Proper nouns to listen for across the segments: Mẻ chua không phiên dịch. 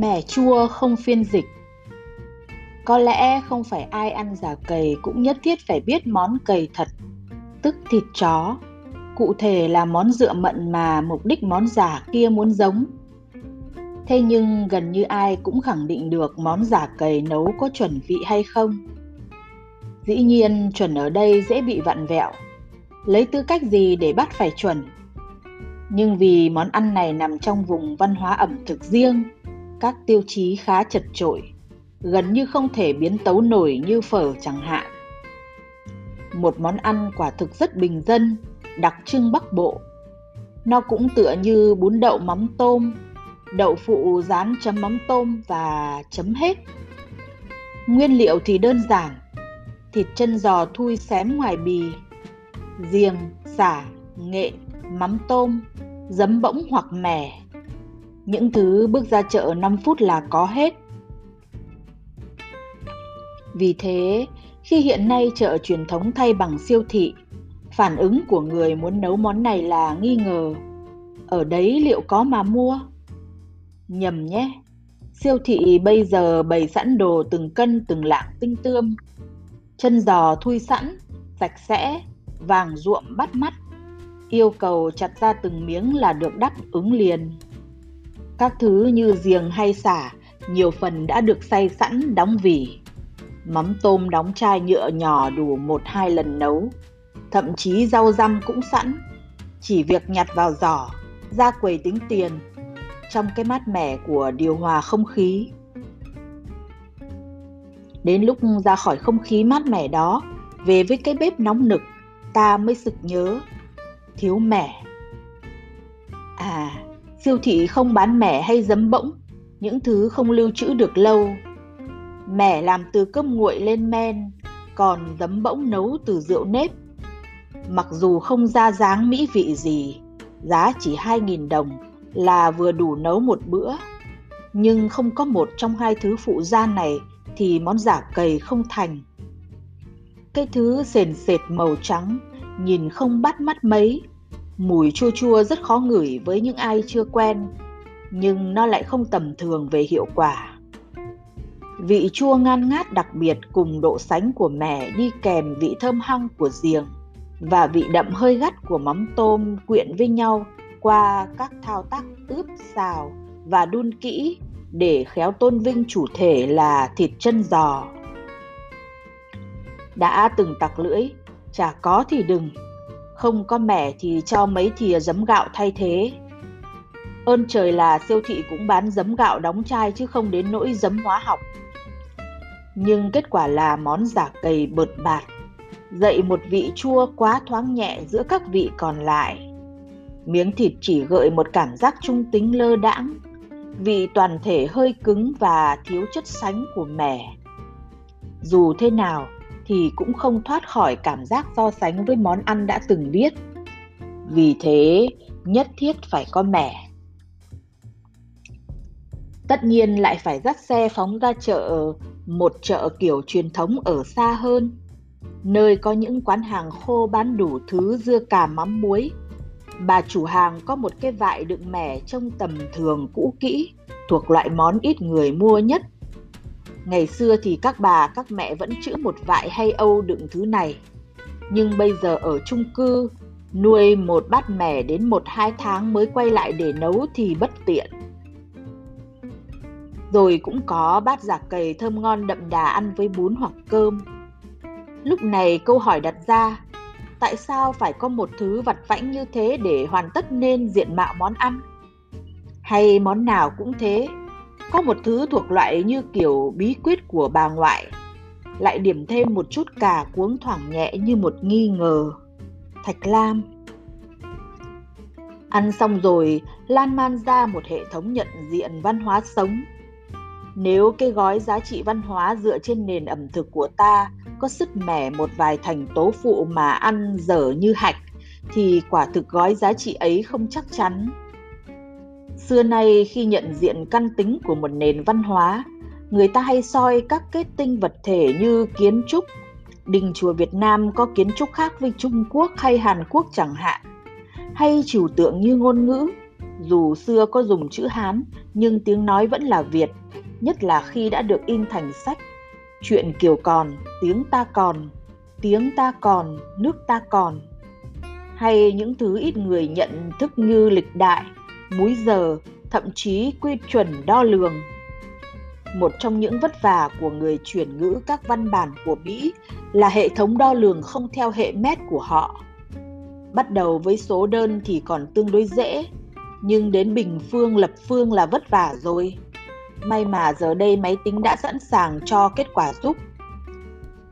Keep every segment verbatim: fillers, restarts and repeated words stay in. Mẻ chua không phiên dịch. Có lẽ không phải ai ăn giả cầy cũng nhất thiết phải biết món cầy thật, tức thịt chó, cụ thể là món dựa mận mà mục đích món giả kia muốn giống. Thế nhưng gần như ai cũng khẳng định được món giả cầy nấu có chuẩn vị hay không. Dĩ nhiên chuẩn ở đây dễ bị vặn vẹo, lấy tư cách gì để bắt phải chuẩn. Nhưng vì món ăn này nằm trong vùng văn hóa ẩm thực riêng, các tiêu chí khá chật chội, gần như không thể biến tấu nổi như phở chẳng hạn. Một món ăn quả thực rất bình dân, đặc trưng Bắc Bộ. Nó cũng tựa như bún đậu mắm tôm, đậu phụ rán chấm mắm tôm và chấm hết. Nguyên liệu thì đơn giản, thịt chân giò thui xém ngoài bì, riềng, sả, nghệ, mắm tôm, giấm bỗng hoặc mẻ. Những thứ bước ra chợ năm phút là có hết. Vì thế, khi hiện nay chợ truyền thống thay bằng siêu thị, phản ứng của người muốn nấu món này là nghi ngờ. Ở đấy liệu có mà mua? Nhầm nhé, siêu thị bây giờ bày sẵn đồ từng cân từng lạng tinh tươm. Chân giò thui sẵn, sạch sẽ, vàng ruộm bắt mắt. Yêu cầu chặt ra từng miếng là được đáp ứng liền. Các thứ như riềng hay sả, nhiều phần đã được xay sẵn đóng vỉ. Mắm tôm đóng chai nhựa nhỏ đủ một hai lần nấu. Thậm chí rau răm cũng sẵn. Chỉ việc nhặt vào giỏ, ra quầy tính tiền, trong cái mát mẻ của điều hòa không khí. Đến lúc ra khỏi không khí mát mẻ đó, về với cái bếp nóng nực, ta mới sực nhớ. Thiếu mẻ. À, siêu thị không bán mẻ hay giấm bỗng, những thứ không lưu trữ được lâu. Mẻ làm từ cơm nguội lên men, còn giấm bỗng nấu từ rượu nếp. Mặc dù không ra dáng mỹ vị gì, giá chỉ hai nghìn đồng là vừa đủ nấu một bữa. Nhưng không có một trong hai thứ phụ gia này thì món giả cầy không thành. Cái thứ sền sệt màu trắng, nhìn không bắt mắt mấy, mùi chua chua rất khó ngửi với những ai chưa quen, nhưng nó lại không tầm thường về hiệu quả. Vị chua ngan ngát đặc biệt cùng độ sánh của mẻ đi kèm vị thơm hăng của riềng và vị đậm hơi gắt của mắm tôm quyện với nhau qua các thao tác ướp, xào và đun kỹ để khéo tôn vinh chủ thể là thịt chân giò. Đã từng tặc lưỡi, chả có thì đừng, không có mẻ thì cho mấy thìa giấm gạo thay thế. Ơn trời là siêu thị cũng bán giấm gạo đóng chai chứ không đến nỗi giấm hóa học. Nhưng kết quả là món giả cầy bợt bạt, dậy một vị chua quá thoáng nhẹ giữa các vị còn lại. Miếng thịt chỉ gợi một cảm giác trung tính lơ đãng, vị toàn thể hơi cứng và thiếu chất sánh của mẻ. Dù thế nào thì cũng không thoát khỏi cảm giác so sánh với món ăn đã từng biết. Vì thế, nhất thiết phải có mẻ. Tất nhiên lại phải dắt xe phóng ra chợ, một chợ kiểu truyền thống ở xa hơn, nơi có những quán hàng khô bán đủ thứ dưa cà mắm muối. Bà chủ hàng có một cái vại đựng mẻ trông tầm thường cũ kỹ, thuộc loại món ít người mua nhất. Ngày xưa thì các bà, các mẹ vẫn trữ một vại hay âu đựng thứ này. Nhưng bây giờ ở chung cư, nuôi một bát mẻ đến một hai tháng mới quay lại để nấu thì bất tiện. Rồi cũng có bát giả cầy thơm ngon đậm đà ăn với bún hoặc cơm. Lúc này câu hỏi đặt ra, tại sao phải có một thứ vặt vãnh như thế để hoàn tất nên diện mạo món ăn? Hay món nào cũng thế, có một thứ thuộc loại như kiểu bí quyết của bà ngoại, lại điểm thêm một chút cà cuống thoảng nhẹ như một nghi ngờ. Thạch Lam. Ăn xong rồi, lan man ra một hệ thống nhận diện văn hóa sống. Nếu cái gói giá trị văn hóa dựa trên nền ẩm thực của ta có sứt mẻ một vài thành tố phụ mà ăn dở như hạch, thì quả thực gói giá trị ấy không chắc chắn. Xưa nay khi nhận diện căn tính của một nền văn hóa, người ta hay soi các kết tinh vật thể như kiến trúc. Đình chùa Việt Nam có kiến trúc khác với Trung Quốc hay Hàn Quốc chẳng hạn, hay trừu tượng như ngôn ngữ, Dù xưa có dùng chữ Hán, nhưng tiếng nói vẫn là Việt, nhất là khi đã được in thành sách. Chuyện Kiều còn, tiếng ta còn, tiếng ta còn, nước ta còn. Hay những thứ ít người nhận thức như lịch đại, múi giờ, thậm chí quy chuẩn đo lường. Một trong những vất vả của người chuyển ngữ các văn bản của Mỹ là hệ thống đo lường không theo hệ mét của họ. Bắt đầu với số đơn thì còn tương đối dễ, nhưng đến bình phương lập phương là vất vả rồi. May mà giờ đây máy tính đã sẵn sàng cho kết quả giúp.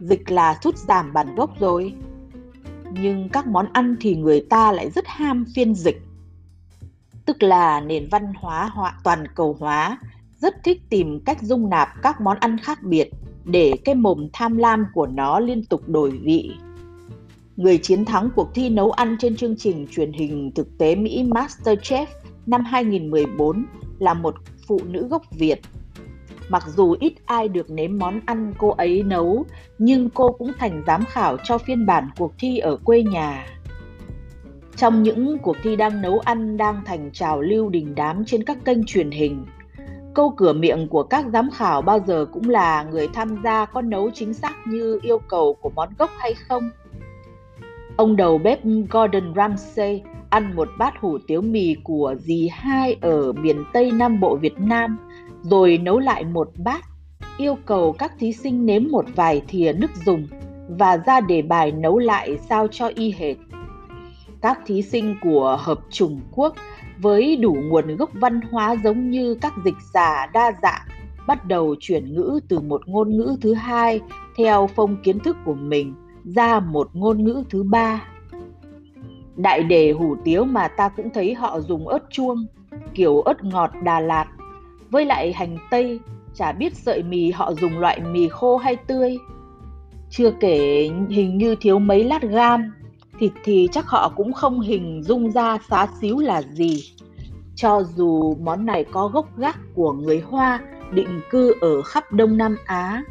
Dịch là sút giảm bản gốc rồi. Nhưng các món ăn thì người ta lại rất ham phiên dịch. Tức là nền văn hóa họa toàn cầu hóa rất thích tìm cách dung nạp các món ăn khác biệt để cái mồm tham lam của nó liên tục đổi vị. Người chiến thắng cuộc thi nấu ăn trên chương trình truyền hình thực tế Mỹ MasterChef năm hai không một bốn là một phụ nữ gốc Việt. Mặc dù ít ai được nếm món ăn cô ấy nấu, nhưng cô cũng thành giám khảo cho phiên bản cuộc thi ở quê nhà. Trong những cuộc thi đang nấu ăn đang thành trào lưu đình đám trên các kênh truyền hình, câu cửa miệng của các giám khảo bao giờ cũng là người tham gia có nấu chính xác như yêu cầu của món gốc hay không. Ông đầu bếp Gordon Ramsay ăn một bát hủ tiếu mì của dì hai ở miền Tây Nam Bộ Việt Nam, rồi nấu lại một bát, yêu cầu các thí sinh nếm một vài thìa nước dùng và ra đề bài nấu lại sao cho y hệt. Các thí sinh của Hợp Chủng Quốc với đủ nguồn gốc văn hóa giống như các dịch giả đa dạng bắt đầu chuyển ngữ từ một ngôn ngữ thứ hai theo phong kiến thức của mình ra một ngôn ngữ thứ ba. Đại đề hủ tiếu mà ta cũng thấy họ dùng ớt chuông, kiểu ớt ngọt Đà Lạt. Với lại hành tây, chả biết sợi mì họ dùng loại mì khô hay tươi. Chưa kể hình như thiếu mấy lát gam, thịt thì chắc họ cũng không hình dung ra xá xíu là gì. Cho dù món này có gốc gác của người Hoa định cư ở khắp Đông Nam Á.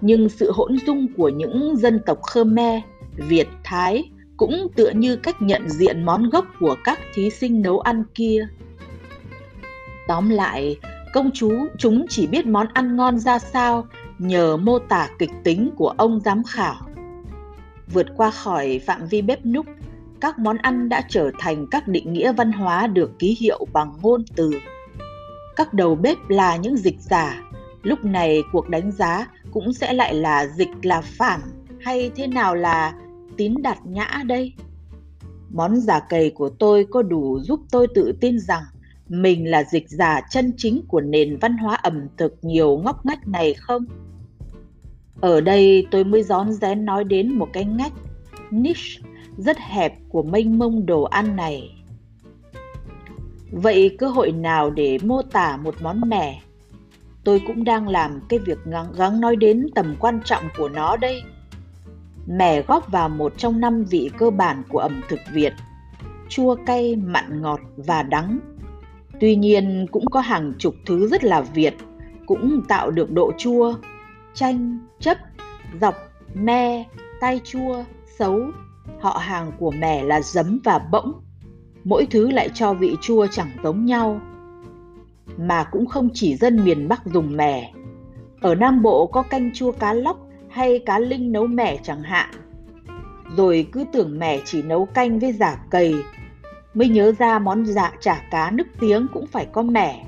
Nhưng sự hỗn dung của những dân tộc Khmer, Việt, Thái cũng tựa như cách nhận diện món gốc của các thí sinh nấu ăn kia. Tóm lại, công chúng chúng chỉ biết món ăn ngon ra sao nhờ mô tả kịch tính của ông giám khảo. Vượt qua khỏi phạm vi bếp núc, các món ăn đã trở thành các định nghĩa văn hóa được ký hiệu bằng ngôn từ. Các đầu bếp là những dịch giả, lúc này cuộc đánh giá cũng sẽ lại là dịch là phản hay thế nào là tín đạt nhã đây. Món giả cầy của tôi có đủ giúp tôi tự tin rằng mình là dịch giả chân chính của nền văn hóa ẩm thực nhiều ngóc ngách này không? Ở đây tôi mới rón rén nói đến một cái ngách, niche, rất hẹp của mênh mông đồ ăn này. Vậy cơ hội nào để mô tả một món mẻ? Tôi cũng đang làm cái việc gắng, gắng nói đến tầm quan trọng của nó đây. Mẻ góp vào một trong năm vị cơ bản của ẩm thực Việt, chua, cay, mặn, ngọt và đắng. Tuy nhiên cũng có hàng chục thứ rất là Việt, cũng tạo được độ chua, chanh, chấp, dọc, me, cay chua, xấu. Họ hàng của mẻ là giấm và bỗng. Mỗi thứ lại cho vị chua chẳng giống nhau. Mà cũng không chỉ dân miền Bắc dùng mẻ. Ở Nam Bộ có canh chua cá lóc hay cá linh nấu mẻ chẳng hạn. Rồi cứ tưởng mẻ chỉ nấu canh với giả cầy, mới nhớ ra món dạ chả cá nức tiếng cũng phải có mẻ.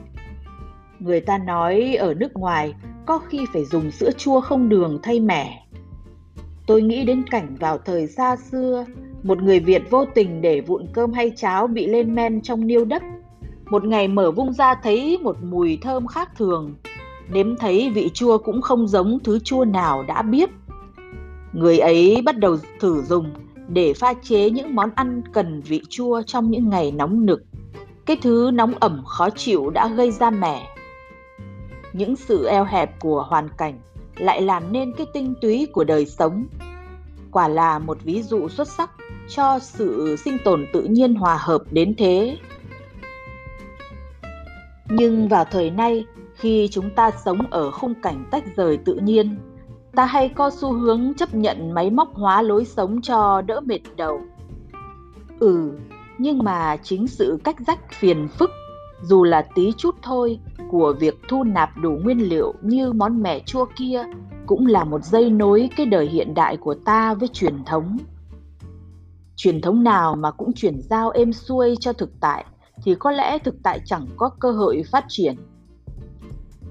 Người ta nói ở nước ngoài có khi phải dùng sữa chua không đường thay mẻ. Tôi nghĩ đến cảnh vào thời xa xưa, một người Việt vô tình để vụn cơm hay cháo bị lên men trong niêu đất. Một ngày mở vung ra thấy một mùi thơm khác thường, nếm thấy vị chua cũng không giống thứ chua nào đã biết. Người ấy bắt đầu thử dùng để pha chế những món ăn cần vị chua trong những ngày nóng nực. Cái thứ nóng ẩm khó chịu đã gây ra mẻ. Những sự eo hẹp của hoàn cảnh lại làm nên cái tinh túy của đời sống. Quả là một ví dụ xuất sắc cho sự sinh tồn tự nhiên hòa hợp đến thế. Nhưng vào thời nay, khi chúng ta sống ở khung cảnh tách rời tự nhiên, ta hay có xu hướng chấp nhận máy móc hóa lối sống cho đỡ mệt đầu. Ừ, Nhưng mà chính sự cách rách phiền phức, dù là tí chút thôi, của việc thu nạp đủ nguyên liệu như món mẻ chua kia cũng là một dây nối cái đời hiện đại của ta với truyền thống. Truyền thống nào mà cũng chuyển giao êm xuôi cho thực tại thì có lẽ thực tại chẳng có cơ hội phát triển.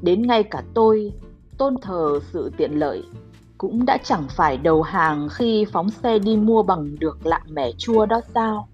Đến ngay cả tôi, tôn thờ sự tiện lợi, cũng đã chẳng phải đầu hàng khi phóng xe đi mua bằng được lạng mẻ chua đó sao?